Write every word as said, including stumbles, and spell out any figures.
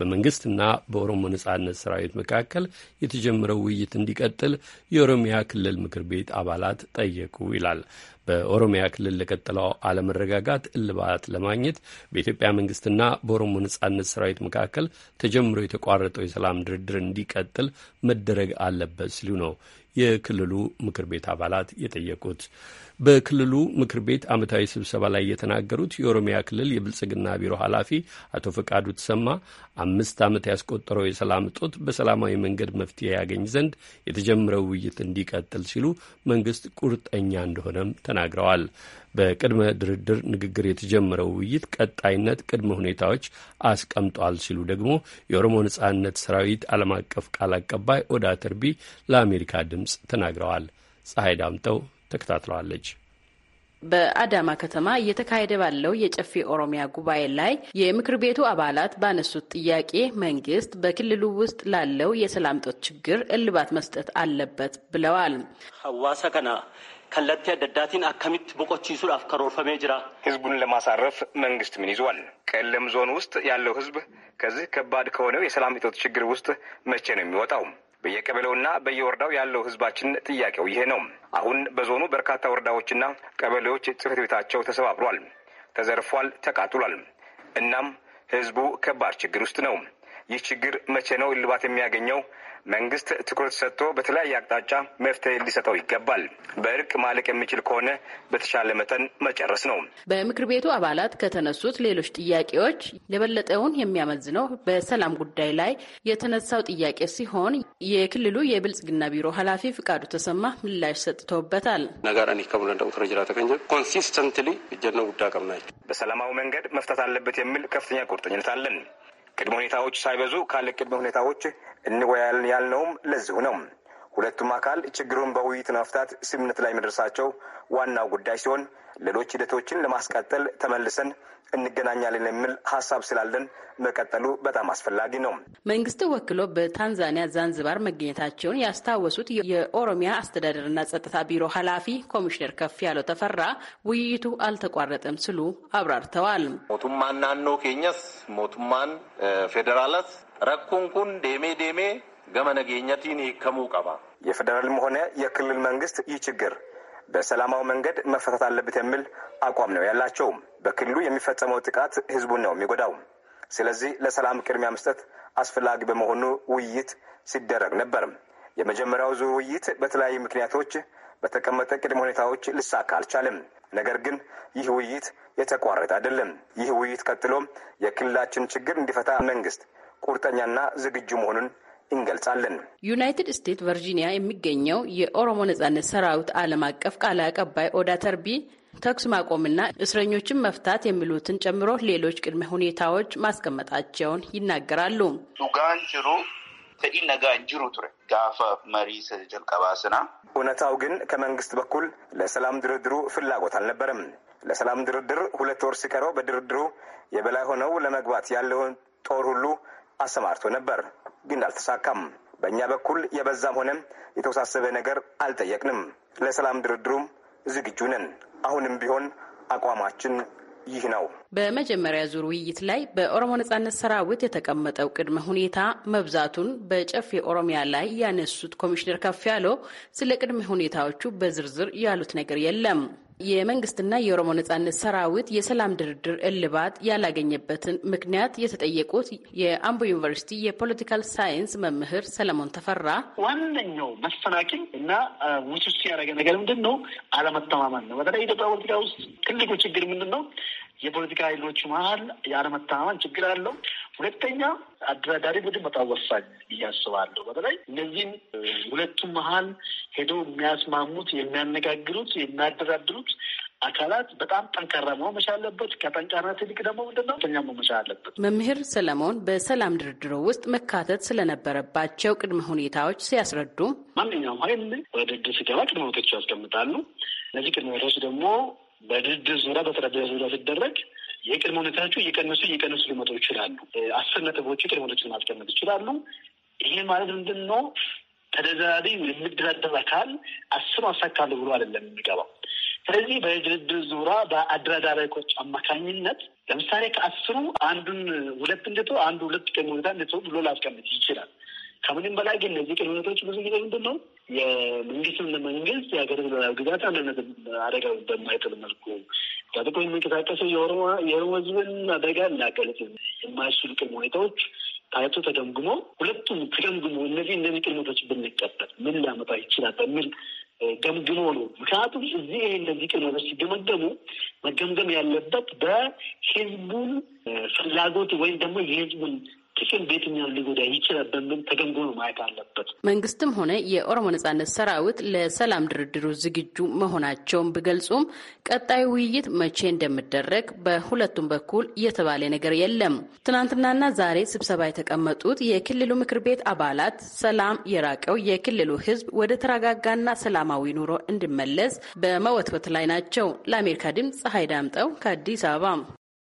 በመንግስትና በኦሮሞ ነፃነት ሠራዊት መካከል የተጀመረው ውይይት እንዲቀጥል የኦሮሚያ ክልል ምክር ቤት አባላት ጠየቁ ይላል። በኦሮሚያ ክልል ለቀጠለው አለመረጋጋት እልባት ለማግኘት በኢትዮጵያ መንግስትና በኦሮሞ ነፃነት ሠራዊት መካከል ተጀምሮ የተቋረጠው የሰላም ድርድር እንዲቀጥል መደረግ አለበት ሲሉ ነው የክልሉ ምክር ቤት አባላት የጠየቁት። በክልሉ ምክር ቤት ዓመታዊ ስብሰባ ላይ የተናገሩት የኦሮሚያ ክልል የብልጽግና ቢሮ ኃላፊ አቶ ፍቃዱ ተሰማ አምስት ዓመት ያስቆጠረው የሰላም እጦት በሰላማዊ መንገድ መፍትሄ ያገኝ ዘንድ የተጀመረው ውይይት እንዲቀጥል ሲሉ መንግስት ቁርጠኛ እንደሆነም ተናግረዋል። በቅድመ ድርድር ንግግር የተጀመረው ውይይት ቀጣይነት ቅድመ ሁኔታዎች አስቀምጧል ሲሉ ደግሞ የኦሮሞ ነፃነት ሠራዊት ዓለም አቀፍ ቃል አቀባይ ኦዳ ተርቢ ለአሜሪካ ድምፅ ተናግረዋል። ፀሐይ ዳምጠው ተከታትለዋለች። በአዳማ ከተማ እየተካሄደ ባለው የጨፌ ኦሮሚያ ጉባኤ ላይ የምክር ቤቱ አባላት ባነሱት ጥያቄ መንግስት በክልሉ ውስጥ ላለው የሰላም እጦት ችግር እልባት መስጠት አለበት ብለዋል። ሐዋሳ ከና ከለተ ደዳቲን አከሚት በቆቺ ሱል አፍከሮር ፈሜጅራ ህዝቡን ለማሳረፍ መንግስት ምን ይዟል? ቀለም ዞን ውስጥ ያለው ህዝብ ከዚህ ከባድ ከሆነው የሰላም እጦት ችግር ውስጥ መቼ ነው የሚወጣው? በየቀበሌውና በየወረዳው ያለው ህዝባችን ጥያቄው ይሄ ነው። አሁን በዞኑ በርካታ ወረዳዎችና ቀበሌዎች ጽሕፈት ቤታቸው ተሰባብሯል፣ ተዘርፏል፣ ተቃጥሏል። እናም ህዝቡ ከባድ ችግር ውስጥ ነው። ይህ ችግር መቼ ነው እልባት የሚያገኘው? መንግስት ትኩረት ሰጥቶ በተለያየ አቅጣጫ መፍትሄ ሊሰጠው ይገባል። በእርቅ ማለቅ የሚችል ከሆነ በተሻለ መጠን መጨረስ ነው። በምክር ቤቱ አባላት ከተነሱት ሌሎች ጥያቄዎች የበለጠውን የሚያመዝነው በሰላም ጉዳይ ላይ የተነሳው ጥያቄ ሲሆን የክልሉ የብልጽግና ቢሮ ኃላፊ ፍቃዱ ተሰማ ምላሽ ሰጥተውበታል። ነጋራን ይከብለ እንደውት ረጅራ ተቀንጀ ኮንሲስተንትሊ እጀነ ጉዳይ ቀምናቸው በሰላማዊ መንገድ መፍታት አለበት የሚል ከፍተኛ ቁርጠኝነት አለን። ቅድመ ሁኔታዎች ሳይበዙ ካለ ቅድመ ሁኔታዎች እንወያያለን ያልነውም ለዚሁ ነው። ሁለቱም አካል ችግሩን በውይይት መፍታት ስምምነት ላይ መድረሳቸው ዋናው ጉዳይ ሲሆን ሌሎች ሂደቶችን ለማስቀጠል ተመልሰን እንገናኛለን የሚል ሀሳብ ስላለን መቀጠሉ በጣም አስፈላጊ ነው። መንግስት ወክሎ በታንዛኒያ ዛንዝባር መገኘታቸውን ያስታወሱት የኦሮሚያ አስተዳደርና ጸጥታ ቢሮ ኃላፊ ኮሚሽነር ካፍያለው ተፈራ ውይይቱ አልተቋረጠም ሲሉ አብራርተዋል። ሞቱማን ናኖ ኬኛስ ሞቱማን ፌዴራላት ረኩንኩን ዴሜ ዴሜ ገመነገኛቲን ይከሙ ቀባ የፌዴራልም ሆነ የክልል መንግስት ይህ ችግር በሰላማዊ መንገድ መፈታት አለበት የሚል አቋም ነው ያላቸው። በክልሉ የሚፈጸመው ጥቃት ህዝቡን ነው የሚጎዳው። ስለዚህ ለሰላም ቅድሚያ መስጠት አስፈላጊ በመሆኑ ውይይት ሲደረግ ነበር። የመጀመሪያው ዙር ውይይት በተለያዩ ምክንያቶች በተቀመጠ ቅድመ ሁኔታዎች ሊሳካ አልቻለም። ነገር ግን ይህ ውይይት የተቋረጠ አይደለም። ይህ ውይይት ቀጥሎ የክልላችን ችግር እንዲፈታ መንግስት ቁርጠኛና ዝግጁ መሆኑን እንገልጻለን። ዩናይትድ ስቴትስ ቨርጂኒያ የሚገኘው የኦሮሞ ነፃነት ሠራዊት ዓለም አቀፍ ቃል አቀባይ ኦዳ ተርቢ ተኩስ ማቆምና እስረኞችን መፍታት የሚሉትን ጨምሮ ሌሎች ቅድመ ሁኔታዎች ማስቀመጣቸውን ይናገራሉ። ቱጋንጅሩ ተኢነጋንጅሩ ትረ ጋፋ መሪስ ጀልቀባስና እውነታው ግን ከመንግስት በኩል ለሰላም ድርድሩ ፍላጎት አልነበረም። ለሰላም ድርድር ሁለት ወር ሲቀረው በድርድሩ የበላይ ሆነው ለመግባት ያለውን ጦር ሁሉ አሰማርቶ ነበር፣ ግን አልተሳካም። በእኛ በኩል የበዛም ሆነም የተወሳሰበ ነገር አልጠየቅንም። ለሰላም ድርድሩም ዝግጁ ነን። አሁንም ቢሆን አቋማችን ይህ ነው። በመጀመሪያ ዙር ውይይት ላይ በኦሮሞ ነፃነት ሠራዊት የተቀመጠው ቅድመ ሁኔታ መብዛቱን በጨፌ ኦሮሚያ ላይ ያነሱት ኮሚሽነር ካፍያለው ስለ ቅድመ ሁኔታዎቹ በዝርዝር ያሉት ነገር የለም። የመንግስትና የኦሮሞ ነፃነት ሠራዊት የሰላም ድርድር እልባት ያላገኘበትን ምክንያት የተጠየቁት የአምቦ ዩኒቨርሲቲ የፖለቲካል ሳይንስ መምህር ሰለሞን ተፈራ ዋነኛው መሰናክል እና ውስብስብ ያደረገ ነገር ምንድን ነው? አለመተማመን ነው። በተለይ ኢትዮጵያ ፖለቲካ ውስጥ ትልቁ ችግር ምንድን ነው? የፖለቲካ ኃይሎች መሀል የአለመተማመን ችግር አለው። ሁለተኛ አደራዳሪ ቡድን በጣም ወሳኝ እያስባለሁ። በተለይ እነዚህም ሁለቱም መሀል ሄደው የሚያስማሙት፣ የሚያነጋግሩት፣ የሚያደራድሩት አካላት በጣም ጠንካራ መሆን መቻል አለበት። ከጠንካራነት ይልቅ ደግሞ ምንድነው ተኛ መሆን መቻል አለበት። መምህር ሰለሞን በሰላም ድርድሮ ውስጥ መካተት ስለነበረባቸው ቅድመ ሁኔታዎች ሲያስረዱ ማንኛውም ኃይል ወደ ድርድር ሲገባ ቅድመ ሁኔታዎች ያስቀምጣሉ። እነዚህ ቅድመ ሁኔታዎች ደግሞ በድርድር ዙሪያ በተረዳ ዙሪያ ሲደረግ የቅድመ ሁኔታዎቹ እየቀነሱ እየቀነሱ ሊመጡ ይችላሉ። አስር ነጥቦቹ ቅድመ ሁኔታዎችን ማስቀመጥ ይችላሉ። ይሄ ማለት ምንድን ነው? ተደራዳሪ የሚደራደር አካል አስሩ አሳካለሁ ብሎ አይደለም የሚገባው። ስለዚህ በድርድር ዙራ በአድራዳሪዎች አማካኝነት ለምሳሌ ከአስሩ አንዱን ሁለት እንደቶ አንዱ ሁለት ከመውጣት እንደቶ ብሎ ላስቀምጥ ይችላል። ከምንም በላይ ግን እነዚህ ቅንነቶች ብዙ ጊዜ እንደሆነ የመንግስቱን ለመንግስት ያገረብ ለግዛት አንደነት አደጋ በማይጥል መልኩ ታጥቀኝ ምክታቀሰ የኦሮሞ የወዝብን አደጋ ላቀለች የማይሽል ቅንነቶች ታይቶ ተደምግሞ ሁለቱም ተደምግሞ እነዚህ እነዚህ ቅንነቶች ብንቀበል ምን ላመጣ ይችላል በሚል ገምግሞ ነው። ምክንያቱም እዚህ እነዚህ ቅንነቶች ገምግሞ መገምገም ያለበት በህዝቡን ፍላጎት ወይም ደግሞ የህዝቡን ጥቅም ቤትኛው ሊጎዳ ይችላል በሚል ተገምግሞ ማየት አለበት። መንግስትም ሆነ የኦሮሞ ነፃነት ሠራዊት ለሰላም ድርድሩ ዝግጁ መሆናቸውን ቢገልጹም ቀጣይ ውይይት መቼ እንደሚደረግ በሁለቱም በኩል የተባለ ነገር የለም። ትናንትናና ዛሬ ስብሰባ የተቀመጡት የክልሉ ምክር ቤት አባላት ሰላም የራቀው የክልሉ ህዝብ ወደ ተረጋጋና ሰላማዊ ኑሮ እንዲመለስ በመወትወት ላይ ናቸው። ለአሜሪካ ድምጽ ጸሐይ ዳምጠው ከአዲስ አበባ